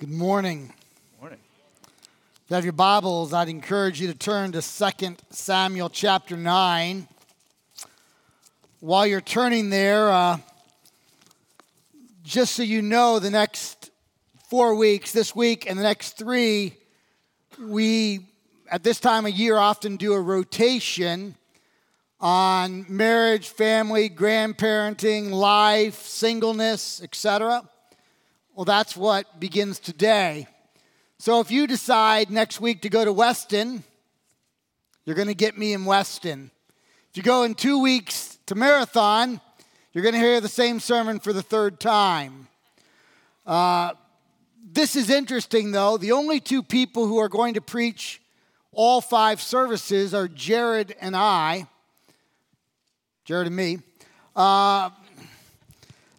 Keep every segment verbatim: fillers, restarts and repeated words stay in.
Good morning. Good morning. If you have your Bibles, I'd encourage you to turn to Second Samuel chapter nine. While you're turning there, uh, just so you know, the next four weeks, this week and the next three, we, at this time of year, often do a rotation on marriage, family, grandparenting, life, singleness, et cetera. Well, that's what begins today. So if you decide next week to go to Weston, you're going to get me in Weston. If you go in two weeks to Marathon, you're going to hear the same sermon for the third time. Uh, this is interesting, though. The only two people who are going to preach all five services are Jared and I. Jared and me. Uh,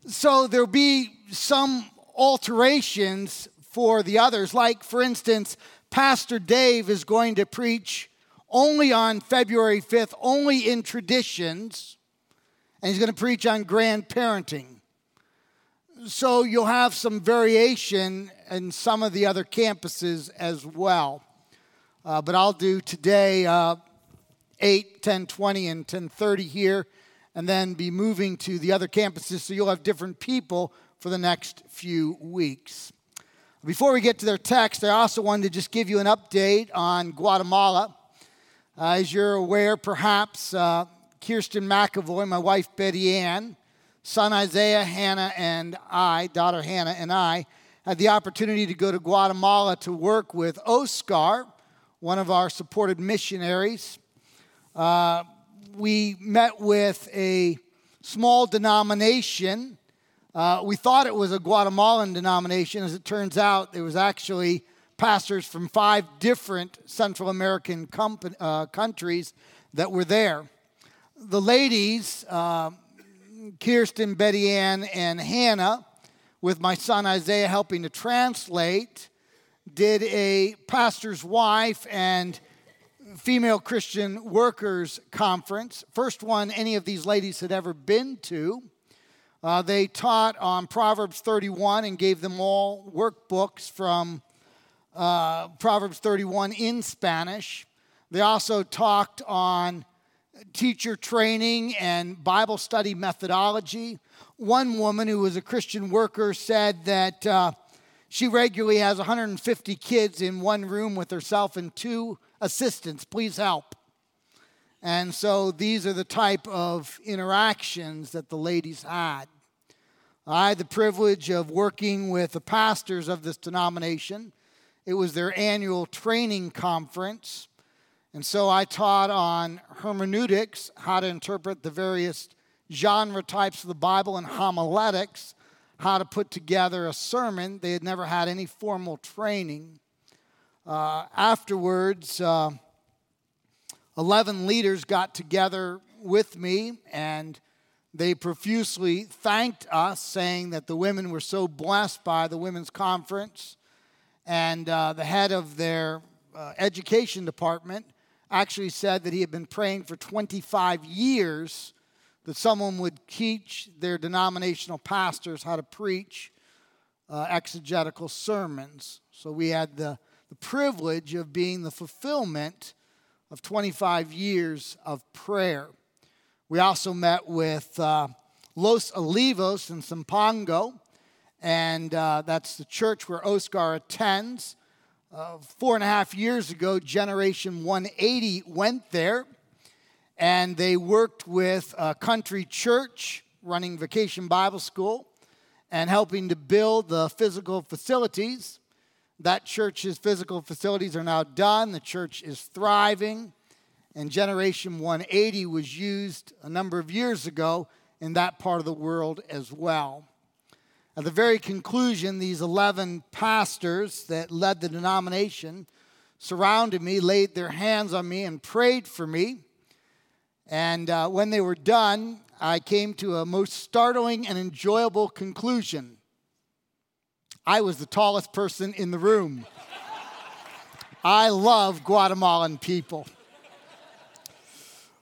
so there'll be some alterations for the others. Like, for instance, Pastor Dave is going to preach only on February fifth, only in traditions, and he's going to preach on grandparenting. So you'll have some variation in some of the other campuses as well. Uh, but I'll do today uh, eight, ten, twenty, and ten thirty here, and then be moving to the other campuses, so you'll have different people for the next few weeks. Before we get to their text, I also wanted to just give you an update on Guatemala. Uh, as you're aware, perhaps, uh, Kirsten McAvoy, my wife Betty Ann, son Isaiah, Hannah, and I, daughter Hannah, and I, had the opportunity to go to Guatemala to work with Oscar, one of our supported missionaries. Uh, we met with a small denomination. Uh, we thought it was a Guatemalan denomination. As it turns out, there was actually pastors from five different Central American comp- uh, countries that were there. The ladies, uh, Kirsten, Betty Ann, and Hannah, with my son Isaiah helping to translate, did a pastor's wife and female Christian workers conference. First one any of these ladies had ever been to. Uh, they taught on Proverbs thirty-one and gave them all workbooks from uh, Proverbs thirty-one in Spanish. They also talked on teacher training and Bible study methodology. One woman who was a Christian worker said that uh, she regularly has one hundred fifty kids in one room with herself and two assistants. Please help. And so these are the type of interactions that the ladies had. I had the privilege of working with the pastors of this denomination. It was their annual training conference. And so I taught on hermeneutics, how to interpret the various genre types of the Bible, and homiletics, how to put together a sermon. They had never had any formal training. Uh, afterwards, uh, eleven leaders got together with me, and they profusely thanked us, saying that the women were so blessed by the women's conference. And uh, the head of their uh, education department actually said that he had been praying for twenty-five years that someone would teach their denominational pastors how to preach uh, exegetical sermons. So we had the, the privilege of being the fulfillment of twenty-five years of prayer. We also met with uh, Los Olivos in Sampango, and uh, that's the church where Oscar attends. Uh, four and a half years ago, Generation one eighty went there, and they worked with a country church running Vacation Bible School and helping to build the physical facilities. That church's physical facilities are now done. The church is thriving. And Generation one eighty was used a number of years ago in that part of the world as well. At the very conclusion, these eleven pastors that led the denomination surrounded me, laid their hands on me, and prayed for me. And uh, when they were done, I came to a most startling and enjoyable conclusion. I was the tallest person in the room. I love Guatemalan people.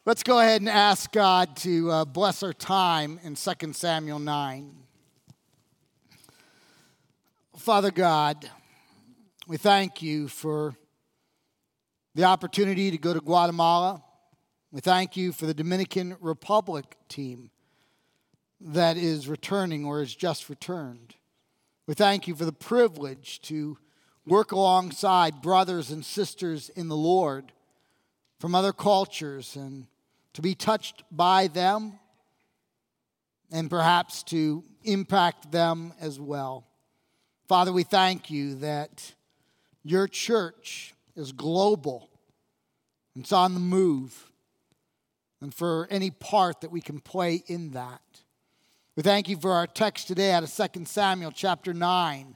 Let's go ahead and ask God to uh, bless our time in Second Samuel nine. Father God, We thank you for the opportunity to go to Guatemala. We thank you for the Dominican Republic team that is returning or has just returned. We thank you for the privilege to work alongside brothers and sisters in the Lord from other cultures and to be touched by them and perhaps to impact them as well. Father, we thank you that your church is global. It's on the move. And for any part that we can play in that. We thank you for our text today out of Second Samuel chapter nine.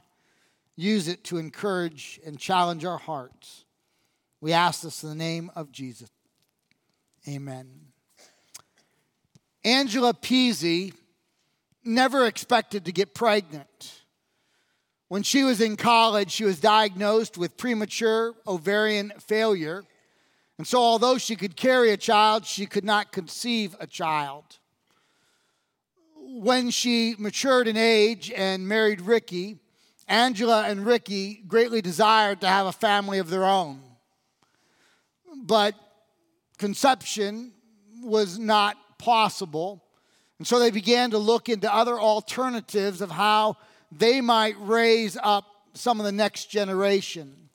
Use it to encourage and challenge our hearts. We ask this in the name of Jesus. Amen. Angela Peasey never expected to get pregnant. When she was in college, she was diagnosed with premature ovarian failure. And so although she could carry a child, she could not conceive a child. When she matured in age and married Ricky, Angela and Ricky greatly desired to have a family of their own. But conception was not possible. And so they began to look into other alternatives of how they might raise up some of the next generation.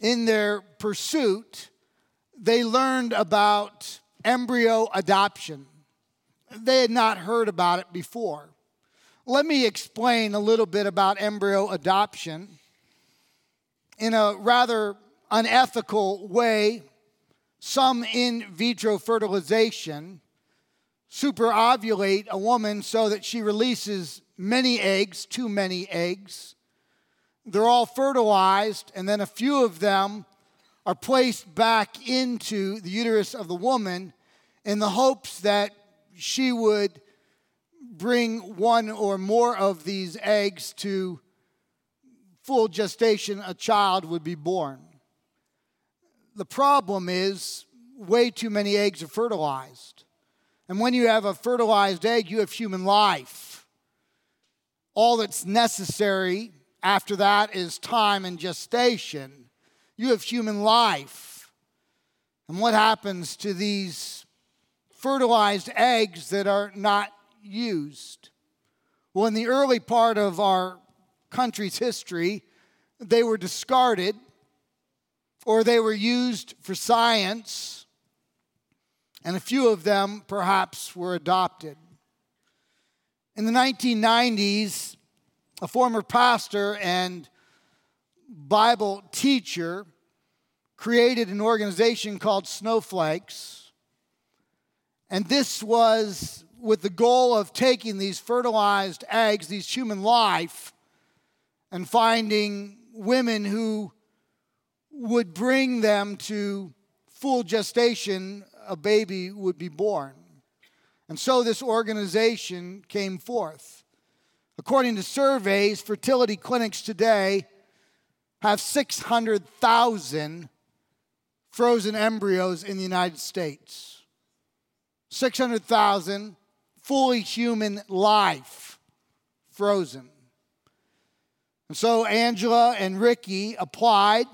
In their pursuit, they learned about embryo adoption. They had not heard about it before. Let me explain a little bit about embryo adoption. In a rather unethical way, some in vitro fertilization superovulate a woman so that she releases many eggs, too many eggs. They're all fertilized, and then a few of them are placed back into the uterus of the woman in the hopes that she would bring one or more of these eggs to full gestation, a child would be born. The problem is way too many eggs are fertilized. And when you have a fertilized egg, you have human life. All that's necessary after that is time and gestation. You have human life. And what happens to these fertilized eggs that are not used? Well, in the early part of our country's history, they were discarded or they were used for science, and a few of them perhaps were adopted. In the nineteen nineties, a former pastor and Bible teacher created an organization called Snowflakes. And this was with the goal of taking these fertilized eggs, these human life, and finding women who would bring them to full gestation, a baby would be born. And so this organization came forth. According to surveys, fertility clinics today have six hundred thousand frozen embryos in the United States. six hundred thousand fully human life frozen. And so Angela and Ricky applied,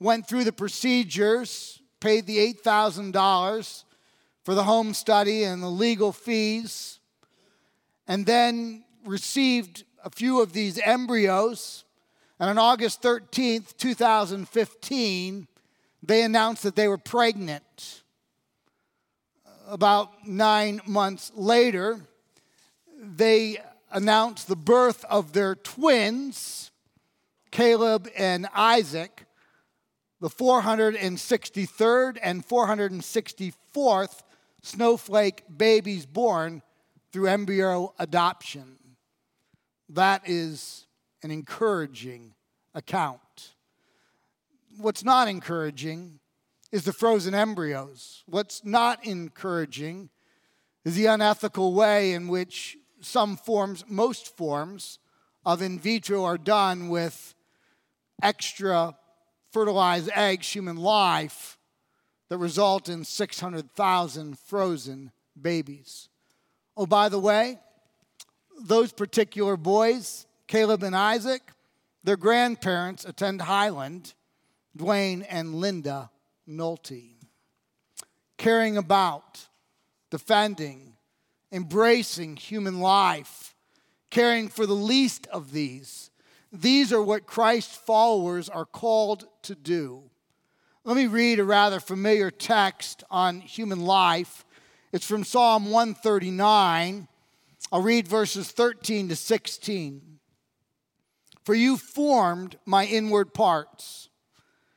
went through the procedures, paid the eight thousand dollars for the home study and the legal fees, and then received a few of these embryos. And on August thirteenth, twenty fifteen, they announced that they were pregnant. About nine months later, they announced the birth of their twins, Caleb and Isaac, the four hundred sixty-third and four hundred sixty-fourth snowflake babies born through embryo adoption. That is an encouraging account. What's not encouraging is the frozen embryos. What's not encouraging is the unethical way in which some forms, most forms of in vitro are done with extra fertilized eggs, human life, that result in six hundred thousand frozen babies. Oh, by the way, those particular boys, Caleb and Isaac, Their grandparents attend Highland, Duane and Linda Nulty. Caring about, defending, embracing human life, caring for the least of these. These are what Christ's followers are called to do. Let me read a rather familiar text on human life. It's from Psalm one thirty-nine. I'll read verses thirteen to sixteen. For you formed my inward parts.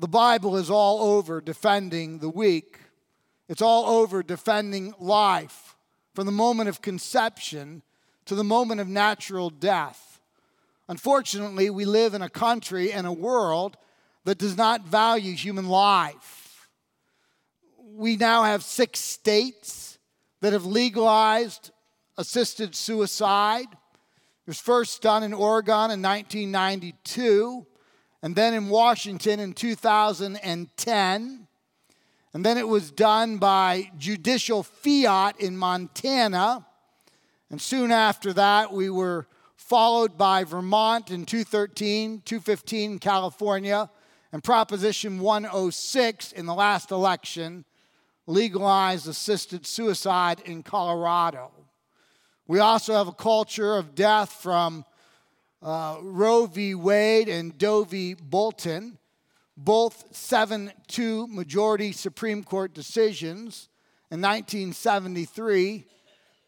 The Bible is all over defending the weak. It's all over defending life from the moment of conception to the moment of natural death. Unfortunately, we live in a country and a world that does not value human life. We now have six states that have legalized assisted suicide. It was first done in Oregon in nineteen ninety-two, and then in Washington in two thousand ten. And then it was done by judicial fiat in Montana. And soon after that, we were followed by Vermont in two thirteen, two fifteen in California, and Proposition one oh six in the last election legalized assisted suicide in Colorado. We also have a culture of death from uh, Roe v. Wade and Doe v. Bolton, both seven two majority Supreme Court decisions in nineteen seventy-three,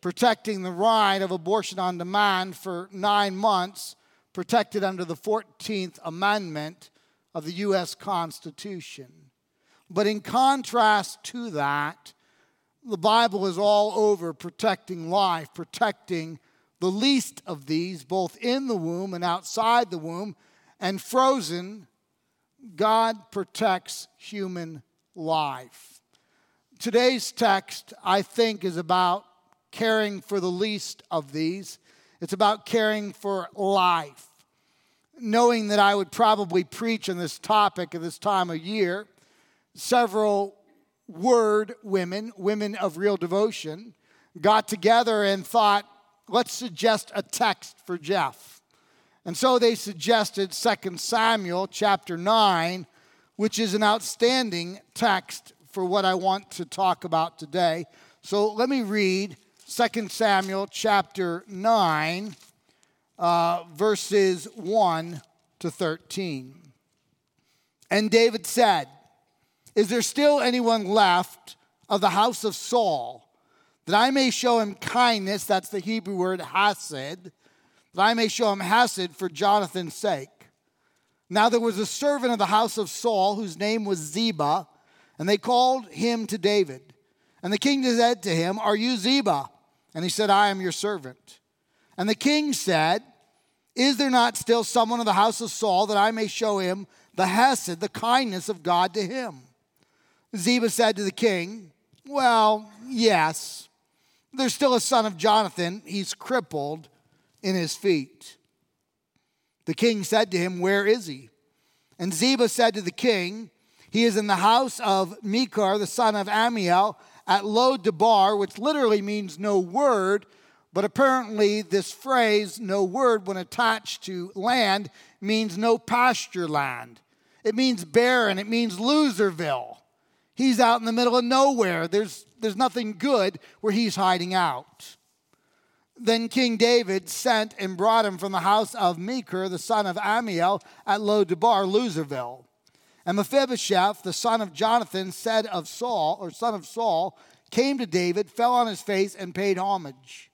protecting the right of abortion on demand for nine months, protected under the fourteenth Amendment of the U S Constitution. But in contrast to that, the Bible is all over protecting life, protecting the least of these, both in the womb and outside the womb, and frozen, God protects human life. Today's text, I think, is about caring for the least of these. It's about caring for life. Knowing that I would probably preach on this topic at this time of year, several word women, women of real devotion, got together and thought, let's suggest a text for Jeff. And so they suggested Second Samuel chapter nine, which is an outstanding text for what I want to talk about today. So let me read Second Samuel chapter nine, uh, verses one to thirteen. And David said, is there still anyone left of the house of Saul, that I may show him kindness, that's the Hebrew word hased, that I may show him hased for Jonathan's sake? Now there was a servant of the house of Saul whose name was Ziba, and they called him to David. And the king said to him, are you Ziba? And he said, I am your servant. And the king said, is there not still someone of the house of Saul, that I may show him the hesed, the kindness of God to him? Ziba said to the king, well, yes. There's still a son of Jonathan. He's crippled in his feet. The king said to him, where is he? And Ziba said to the king, he is in the house of Mekar, the son of Ammiel, at Lo-Debar, which literally means no word, but apparently this phrase, no word, when attached to land, means no pasture land. It means barren. It means loserville. He's out in the middle of nowhere. There's, there's nothing good where he's hiding out. Then King David sent and brought him from the house of Machir, the son of Ammiel, at Lo-Debar, loserville. And Mephibosheth, the son of Jonathan, said of Saul, or son of Saul, came to David, fell on his face, and paid homage.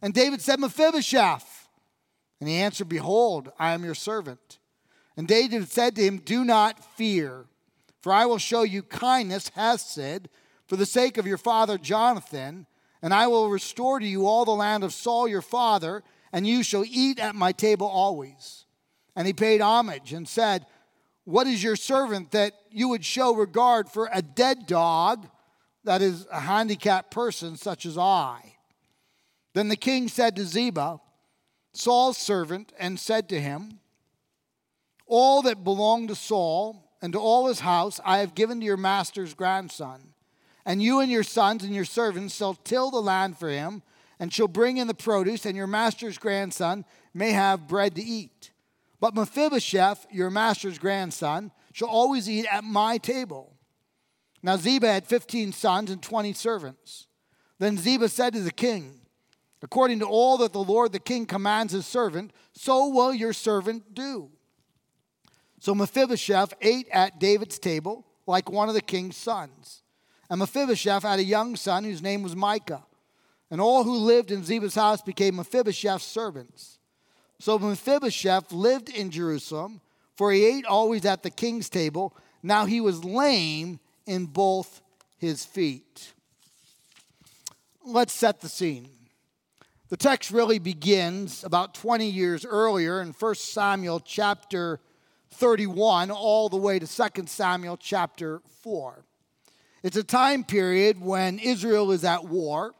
And David said, Mephibosheth. And he answered, behold, I am your servant. And David said to him, do not fear, for I will show you kindness, hesed, for the sake of your father Jonathan, and I will restore to you all the land of Saul your father, and you shall eat at my table always. And he paid homage and said, what is your servant that you would show regard for a dead dog, that is, a handicapped person such as I? Then the king said to Ziba, Saul's servant, and said to him, all that belonged to Saul and to all his house I have given to your master's grandson. And you and your sons and your servants shall till the land for him, and shall bring in the produce, and your master's grandson may have bread to eat. But Mephibosheth, your master's grandson, shall always eat at my table. Now Ziba had fifteen sons and twenty servants. Then Ziba said to the king, according to all that the Lord the king commands his servant, so will your servant do. So Mephibosheth ate at David's table like one of the king's sons. And Mephibosheth had a young son whose name was Micah. And all who lived in Ziba's house became Mephibosheth's servants. So Mephibosheth lived in Jerusalem, for he ate always at the king's table. Now he was lame in both his feet. Let's set the scene. The text really begins about twenty years earlier in First Samuel chapter thirty-one all the way to Second Samuel chapter four. It's a time period when Israel is at war.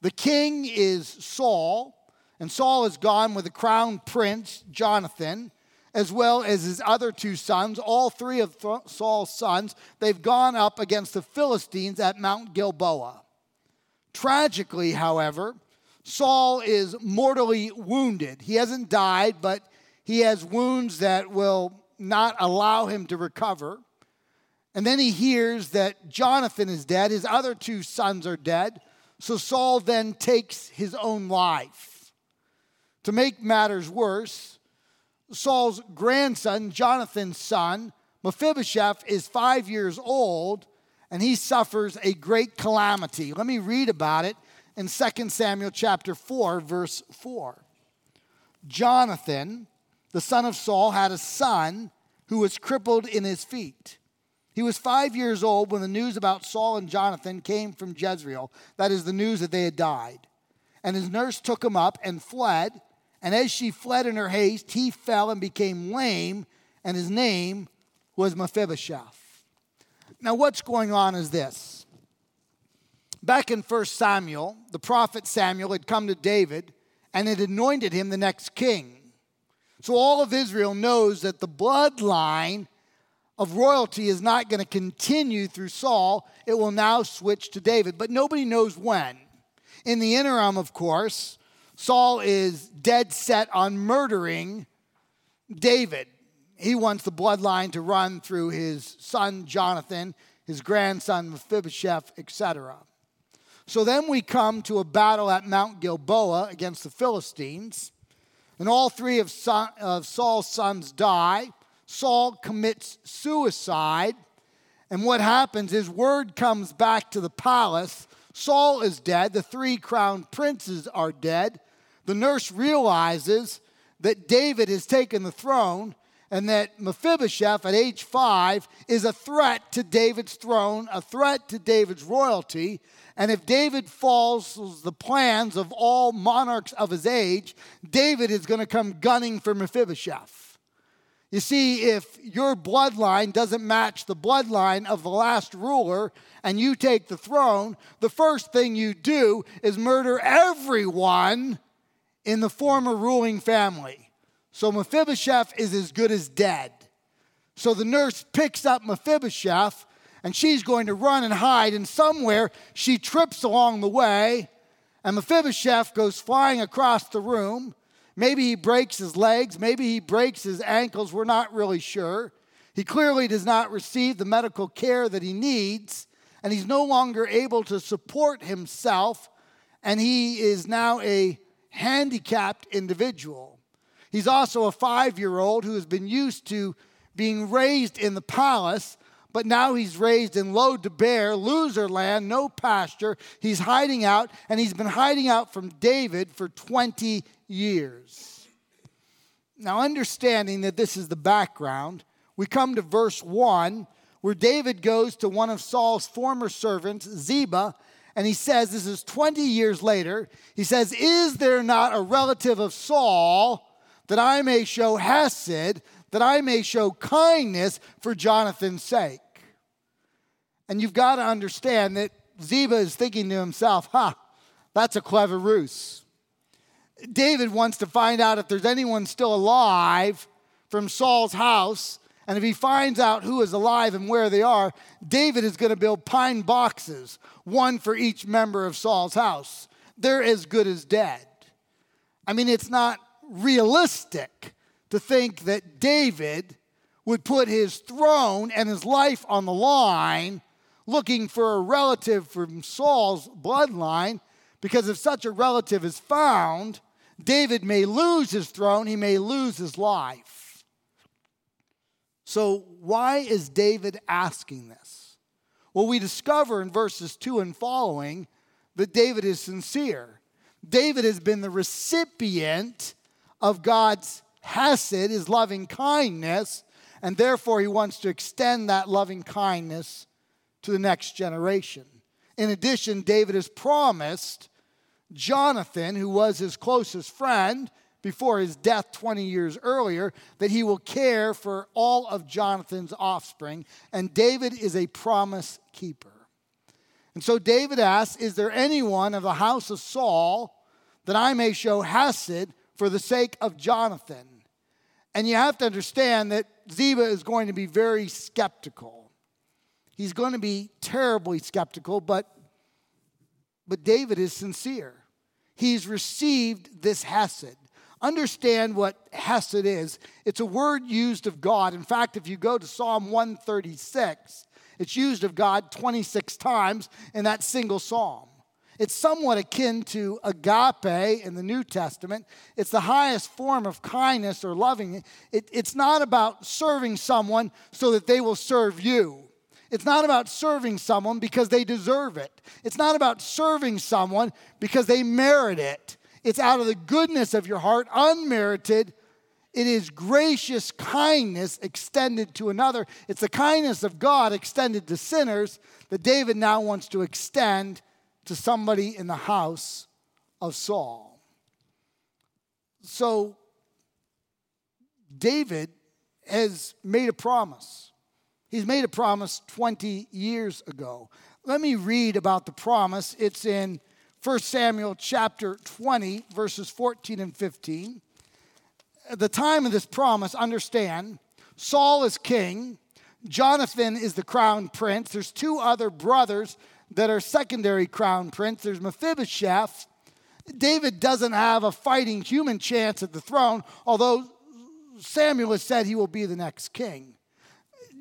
The king is Saul, and Saul is gone with the crown prince, Jonathan, as well as his other two sons, all three of Saul's sons. They've gone up against the Philistines at Mount Gilboa. Tragically, however, Saul is mortally wounded. He hasn't died, but he has wounds that will not allow him to recover. And then he hears that Jonathan is dead. His other two sons are dead. So Saul then takes his own life. To make matters worse, Saul's grandson, Jonathan's son, Mephibosheth, is five years old, and he suffers a great calamity. Let me read about it in Second Samuel chapter four, verse four. Jonathan, the son of Saul, had a son who was crippled in his feet. He was five years old when the news about Saul and Jonathan came from Jezreel. That is the news that they had died. And his nurse took him up and fled. And as she fled in her haste, he fell and became lame. And his name was Mephibosheth. Now what's going on is this. Back in First Samuel, the prophet Samuel had come to David and had anointed him the next king. So all of Israel knows that the bloodline of royalty is not going to continue through Saul. It will now switch to David, but nobody knows when. In the interim, of course, Saul is dead set on murdering David. He wants the bloodline to run through his son Jonathan, his grandson Mephibosheth, et cetera. So then we come to a battle at Mount Gilboa against the Philistines. And all three of Saul's sons die. Saul commits suicide. And what happens is word comes back to the palace. Saul is dead. The three crown princes are dead. The nurse realizes that David has taken the throne and that Mephibosheth at age five is a threat to David's throne, a threat to David's royalty. And if David follows the plans of all monarchs of his age, David is going to come gunning for Mephibosheth. You see, if your bloodline doesn't match the bloodline of the last ruler and you take the throne, the first thing you do is murder everyone in the former ruling family. So Mephibosheth is as good as dead. So the nurse picks up Mephibosheth, and she's going to run and hide, and somewhere she trips along the way, and Mephibosheth goes flying across the room. Maybe he breaks his legs. Maybe he breaks his ankles. We're not really sure. He clearly does not receive the medical care that he needs, and he's no longer able to support himself, and he is now a handicapped individual. He's also a five-year-old who has been used to being raised in the palace, but now he's raised in Lo-Debar, loser land, no pasture. He's hiding out, and he's been hiding out from David for twenty years. Now, understanding that this is the background, we come to verse one, where David goes to one of Saul's former servants, Ziba, and he says, this is twenty years later, he says, is there not a relative of Saul that I may show hesed, that I may show kindness for Jonathan's sake. And you've got to understand that Ziba is thinking to himself, ha, that's a clever ruse. David wants to find out if there's anyone still alive from Saul's house. And if he finds out who is alive and where they are, David is going to build pine boxes, one for each member of Saul's house. They're as good as dead. I mean, it's not realistic to think that David would put his throne and his life on the line looking for a relative from Saul's bloodline, because if such a relative is found, David may lose his throne, he may lose his life. So why is David asking this? Well, we discover in verses two and following that David is sincere. David has been the recipient of God's hesed, his loving kindness, and therefore he wants to extend that loving kindness to the next generation. In addition, David has promised Jonathan, who was his closest friend before his death twenty years earlier, that he will care for all of Jonathan's offspring. And David is a promise keeper. And so David asks, is there anyone of the house of Saul that I may show hesed for the sake of Jonathan? And you have to understand that Ziba is going to be very skeptical. He's going to be terribly skeptical, but, but David is sincere. He's received this hesed. Understand what hesed is. It's a word used of God. In fact, if you go to Psalm one thirty-six, it's used of God twenty-six times in that single psalm. It's somewhat akin to agape in the New Testament. It's the highest form of kindness or loving. It, it's not about serving someone so that they will serve you. It's not about serving someone because they deserve it. It's not about serving someone because they merit it. It's out of the goodness of your heart, unmerited. It is gracious kindness extended to another. It's the kindness of God extended to sinners that David now wants to extend to somebody in the house of Saul. So David has made a promise. He's made a promise twenty years ago. Let me read about the promise. It's in First Samuel chapter twenty, verses fourteen and fifteen. At the time of this promise, understand, Saul is king. Jonathan is the crown prince. There's two other brothers that are secondary crown prince. There's Mephibosheth. David doesn't have a fighting human chance at the throne, although Samuel has said he will be the next king.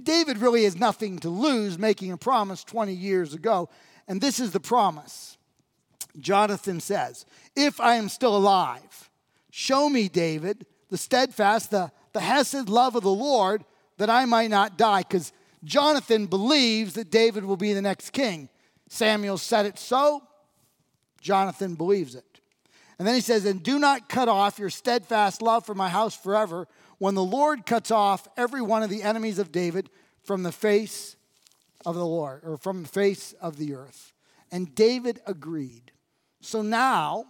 David really has nothing to lose making a promise twenty years ago. And this is the promise. Jonathan says, if I am still alive, show me, David, the steadfast, the, the hesed love of the Lord, that I might not die. Because Jonathan believes that David will be the next king. Samuel said it so. Jonathan believes it. And then he says, and do not cut off your steadfast love for my house forever, when the Lord cuts off every one of the enemies of David from the face of the Lord, or from the face of the earth. And David agreed. So now,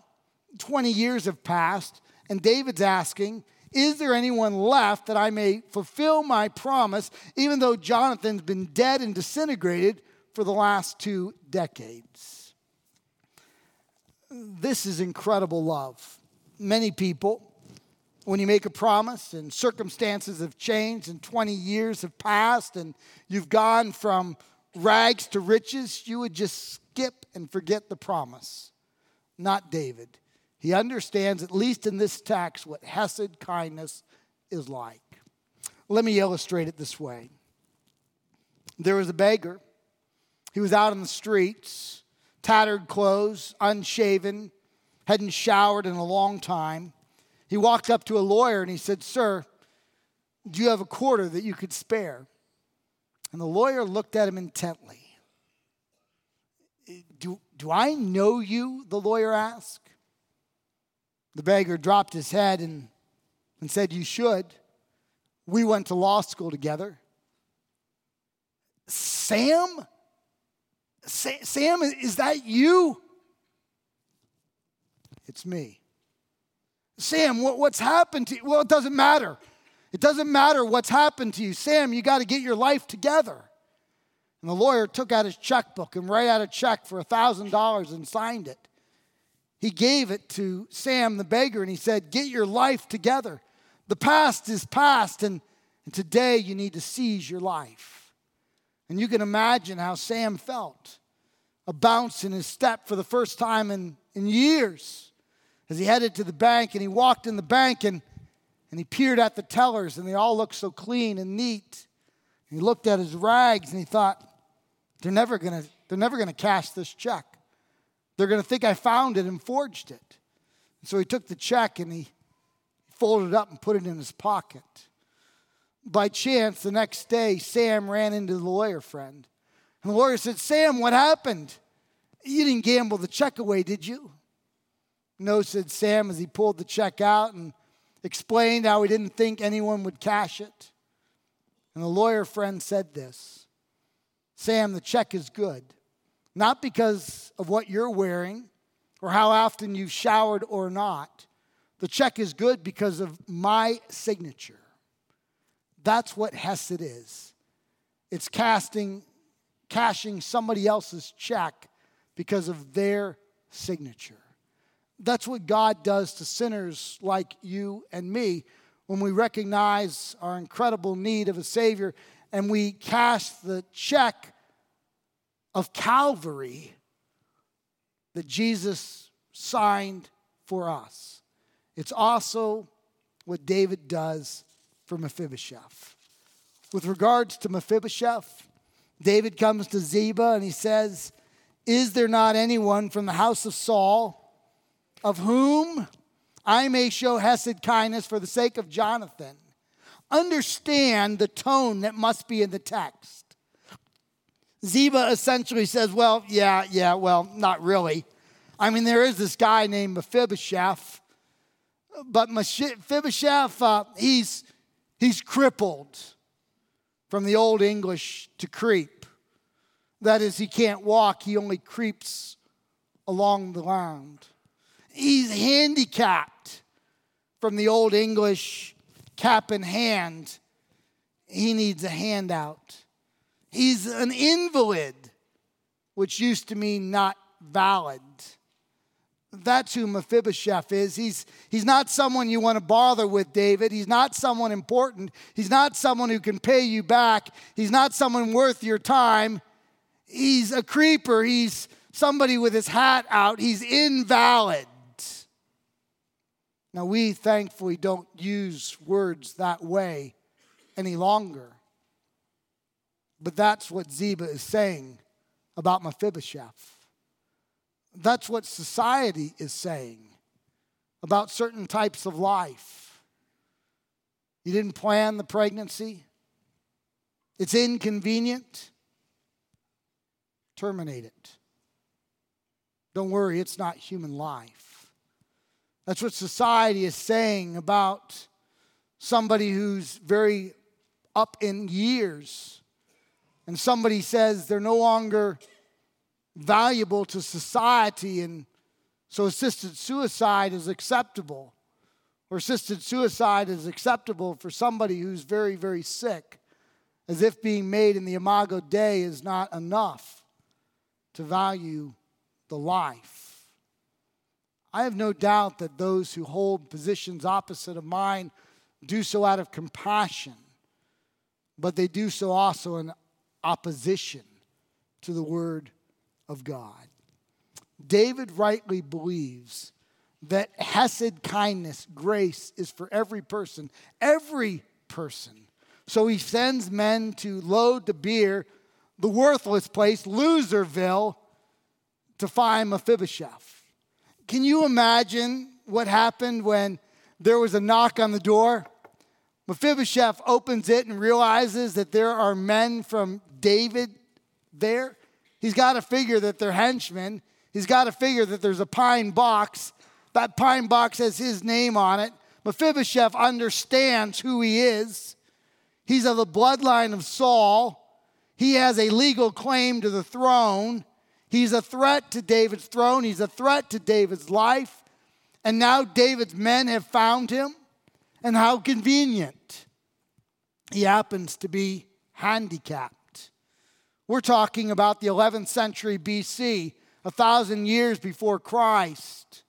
twenty years have passed, and David's asking, is there anyone left that I may fulfill my promise, even though Jonathan's been dead and disintegrated for the last two decades? This is incredible love. Many people, when you make a promise and circumstances have changed and twenty years have passed and you've gone from rags to riches, you would just skip and forget the promise. Not David. He understands, at least in this text, what hesed kindness is like. Let me illustrate it this way. There was a beggar. He was out in the streets, tattered clothes, unshaven, hadn't showered in a long time. He walked up to a lawyer and he said, sir, do you have a quarter that you could spare? And the lawyer looked at him intently. Do, do I know you? The lawyer asked. The beggar dropped his head and, and said, you should. We went to law school together. Sam? Sa- Sam, is that you? It's me. Sam, what, what's happened to you? Well, it doesn't matter. It doesn't matter what's happened to you. Sam, you got to get your life together. And the lawyer took out his checkbook and wrote out a check for one thousand dollars and signed it. He gave it to Sam the beggar and he said, get your life together. The past is past, and, and today you need to seize your life. And you can imagine how Sam felt. A bounce in his step for the first time in, in years as he headed to the bank, and he walked in the bank and, and he peered at the tellers and they all looked so clean and neat. And he looked at his rags and he thought, they're never gonna, they're never gonna cash this check. They're gonna think I found it and forged it. And so he took the check and he folded it up and put it in his pocket. By chance, the next day, Sam ran into the lawyer friend. And the lawyer said, Sam, what happened? You didn't gamble the check away, did you? No, said Sam as he pulled the check out and explained how he didn't think anyone would cash it. And the lawyer friend said this, Sam, the check is good, not because of what you're wearing or how often you've showered or not. The check is good because of my signature. That's what Hesed is. It's casting, cashing somebody else's check because of their signature. That's what God does to sinners like you and me. When we recognize our incredible need of a Savior and we cash the check of Calvary that Jesus signed for us. It's also what David does for Mephibosheth. With regards to Mephibosheth, David comes to Ziba and he says, is there not anyone from the house of Saul of whom I may show hesed kindness for the sake of Jonathan? Understand the tone that must be in the text. Ziba essentially says, well, yeah, yeah, well, not really. I mean, there is this guy named Mephibosheth, but Mephibosheth, uh, he's, he's crippled, from the Old English to creep. That is, he can't walk, he only creeps along the ground. He's handicapped, from the Old English, cap in hand. He needs a handout. He's an invalid, which used to mean not valid. That's who Mephibosheth is. He's, he's not someone you want to bother with, David. He's not someone important. He's not someone who can pay you back. He's not someone worth your time. He's a creeper. He's somebody with his hat out. He's invalid. Now, we thankfully don't use words that way any longer. But that's what Ziba is saying about Mephibosheth. That's what society is saying about certain types of life. You didn't plan the pregnancy. It's inconvenient. Terminate it. Don't worry, it's not human life. That's what society is saying about somebody who's very up in years, and somebody says they're no longer valuable to society, and so assisted suicide is acceptable, or assisted suicide is acceptable for somebody who's very, very sick, as if being made in the Imago Dei is not enough to value the life. I have no doubt that those who hold positions opposite of mine do so out of compassion, but they do so also in opposition to the word of God. David rightly believes that hesed kindness, grace, is for every person, every person. So he sends men to Lo-Debar, the worthless place, Loserville, to find Mephibosheth. Can you imagine what happened when there was a knock on the door? Mephibosheth opens it and realizes that there are men from David there. He's got to figure that they're henchmen. He's got to figure that there's a pine box. That pine box has his name on it. Mephibosheth understands who he is. He's of the bloodline of Saul. He has a legal claim to the throne. He's a threat to David's throne. He's a threat to David's life. and now David's men have found him, and how convenient. He happens to be handicapped. We're talking about the eleventh century B C, a thousand years before Christ.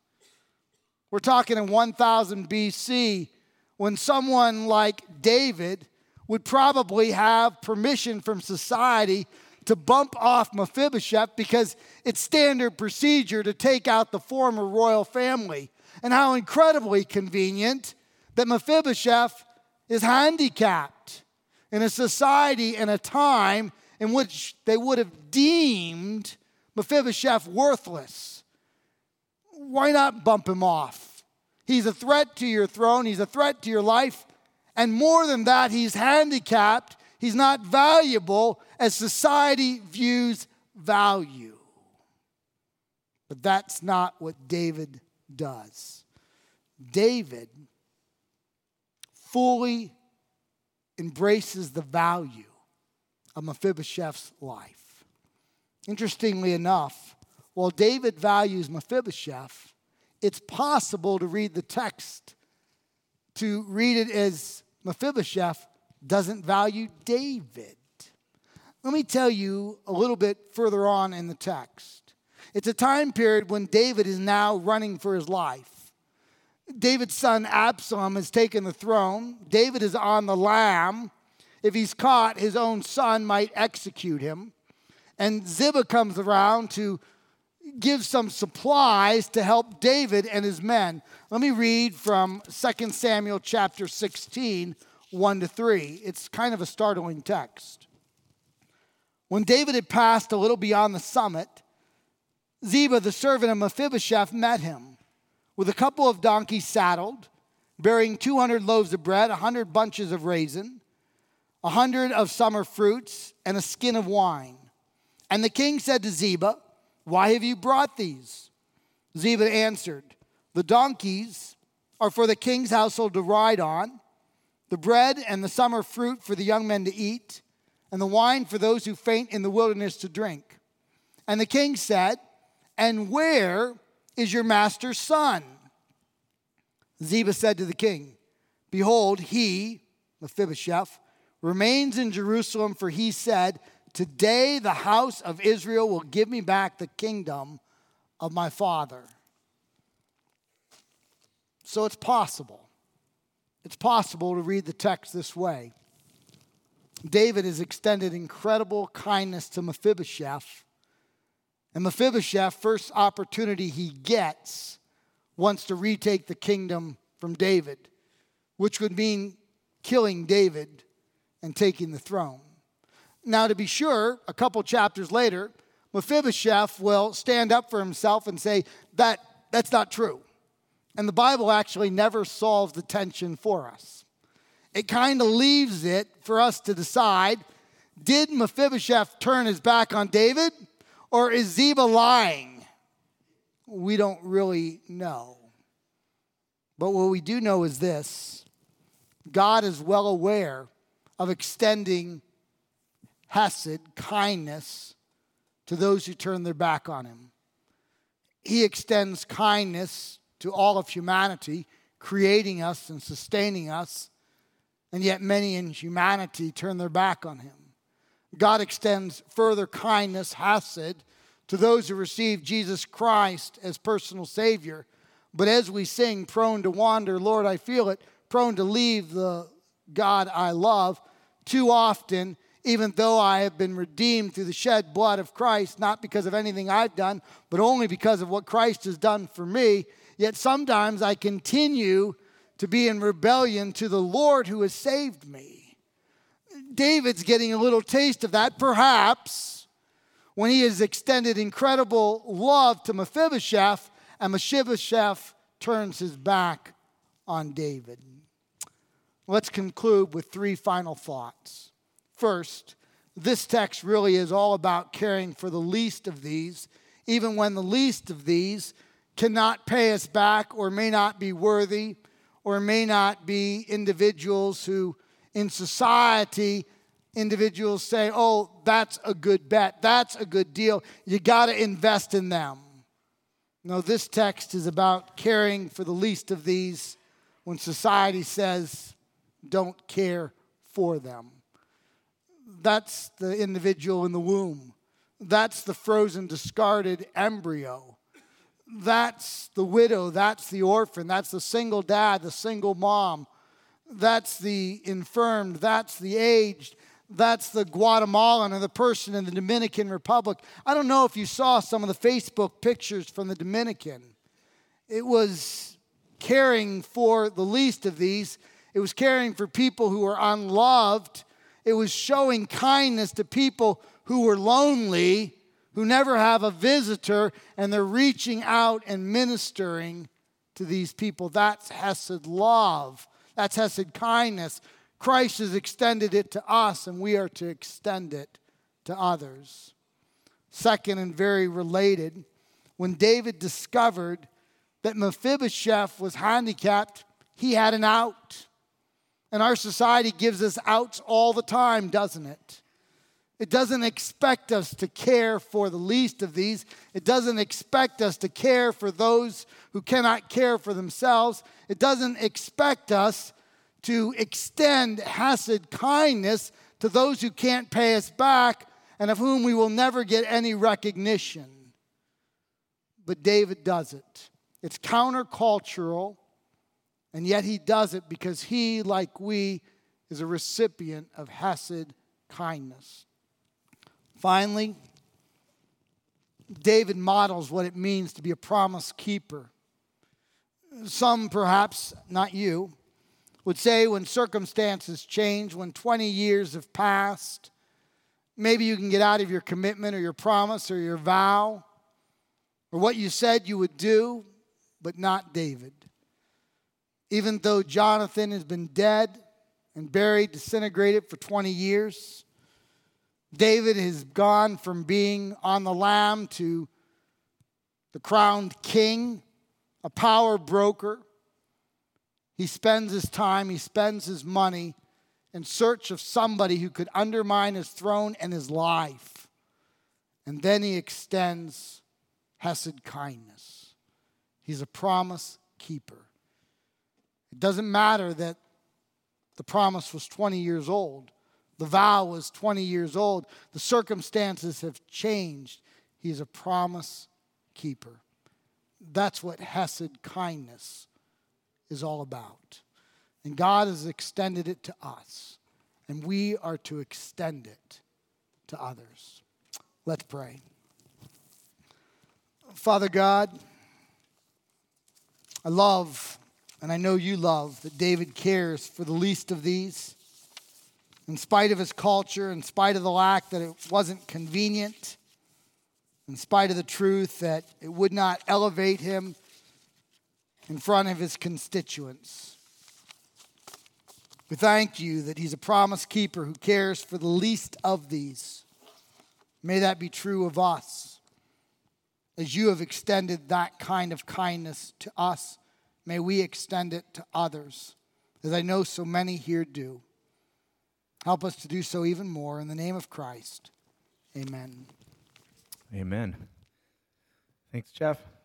We're talking in one thousand B C, when someone like David would probably have permission from society to bump off Mephibosheth because it's standard procedure to take out the former royal family. And how incredibly convenient that Mephibosheth is handicapped in a society and a time in which they would have deemed Mephibosheth worthless. Why not bump him off? He's a threat to your throne. He's a threat to your life. And more than that, he's handicapped. He's not valuable as society views value. But that's not what David does. David fully embraces the value of Mephibosheth's life. Interestingly enough, while David values Mephibosheth, it's possible to read the text, to read it as Mephibosheth doesn't value David. Let me tell you a little bit further on in the text. It's a time period when David is now running for his life. David's son Absalom has taken the throne. David is on the lam. If he's caught, his own son might execute him. And Ziba comes around to give some supplies to help David and his men. Let me read from Second Samuel chapter sixteen, one to three. It's kind of a startling text. When David had passed a little beyond the summit, Ziba, the servant of Mephibosheth, met him with a couple of donkeys saddled, bearing two hundred loaves of bread, one hundred bunches of raisin, one hundred of summer fruits, and a skin of wine. And the king said to Ziba, "Why have you brought these?" Ziba answered, "The donkeys are for the king's household to ride on, the bread and the summer fruit for the young men to eat, and the wine for those who faint in the wilderness to drink." And the king said, "And where is your master's son?" Ziba said to the king, "Behold, he," Mephibosheth, "remains in Jerusalem, for he said, 'Today the house of Israel will give me back the kingdom of my father.'" So it's possible. It's possible to read the text this way. David has extended incredible kindness to Mephibosheth. And Mephibosheth, first opportunity he gets, wants to retake the kingdom from David, which would mean killing David and taking the throne. Now, to be sure, a couple chapters later, Mephibosheth will stand up for himself and say, that that's not true. And the Bible actually never solves the tension for us. It kind of leaves it for us to decide, did Mephibosheth turn his back on David, or is Ziba lying? We don't really know. But what we do know is this: God is well aware of extending Hesed, kindness, to those who turn their back on him. He extends kindness to all of humanity, creating us and sustaining us, and yet many in humanity turn their back on him. God extends further kindness, Hesed, to those who receive Jesus Christ as personal Savior. But as we sing, prone to wander, Lord, I feel it, prone to leave the God I love, too often, even though I have been redeemed through the shed blood of Christ, not because of anything I've done, but only because of what Christ has done for me, yet sometimes I continue to be in rebellion to the Lord who has saved me. David's getting a little taste of that, perhaps, when he has extended incredible love to Mephibosheth, and Mephibosheth turns his back on David. Let's conclude with three final thoughts. First, this text really is all about caring for the least of these, even when the least of these cannot pay us back or may not be worthy or may not be individuals who, in society, individuals say, oh, that's a good bet, that's a good deal, you got to invest in them. No, this text is about caring for the least of these when society says don't care for them. That's the individual in the womb. That's the frozen, discarded embryo. That's the widow. That's the orphan. That's the single dad, the single mom. That's the infirmed. That's the aged. That's the Guatemalan or the person in the Dominican Republic. I don't know if you saw some of the Facebook pictures from the Dominican. It was caring for the least of these. It was caring for people who were unloved. It was showing kindness to people who were lonely, who never have a visitor, and they're reaching out and ministering to these people. That's Hesed love. That's Hesed kindness. Christ has extended it to us, and we are to extend it to others. Second, and very related, when David discovered that Mephibosheth was handicapped, he had an out. And our society gives us outs all the time, doesn't it? It doesn't expect us to care for the least of these. It doesn't expect us to care for those who cannot care for themselves. It doesn't expect us to extend Hesed kindness to those who can't pay us back and of whom we will never get any recognition. But David does it. It's countercultural, and yet he does it because he, like we, is a recipient of Hesed kindness. Finally, David models what it means to be a promise keeper. Some, perhaps not you, would say when circumstances change, when twenty years have passed, maybe you can get out of your commitment or your promise or your vow or what you said you would do, but not David. Even though Jonathan has been dead and buried, disintegrated for twenty years, David has gone from being on the lam to the crowned king, a power broker. He spends his time, he spends his money in search of somebody who could undermine his throne and his life. And then he extends Hesed kindness. He's a promise keeper. It doesn't matter that the promise was twenty years old. The vow was twenty years old. The circumstances have changed. He's a promise keeper. That's what Hesed kindness is all about. And God has extended it to us, and we are to extend it to others. Let's pray. Father God, I love, and I know you love, that David cares for the least of these. In spite of his culture, in spite of the lack that it wasn't convenient, in spite of the truth that it would not elevate him in front of his constituents. We thank you that he's a promise keeper who cares for the least of these. May that be true of us. As you have extended that kind of kindness to us, may we extend it to others, as I know so many here do. Help us to do so even more. In the name of Christ, amen. Amen. Thanks, Jeff.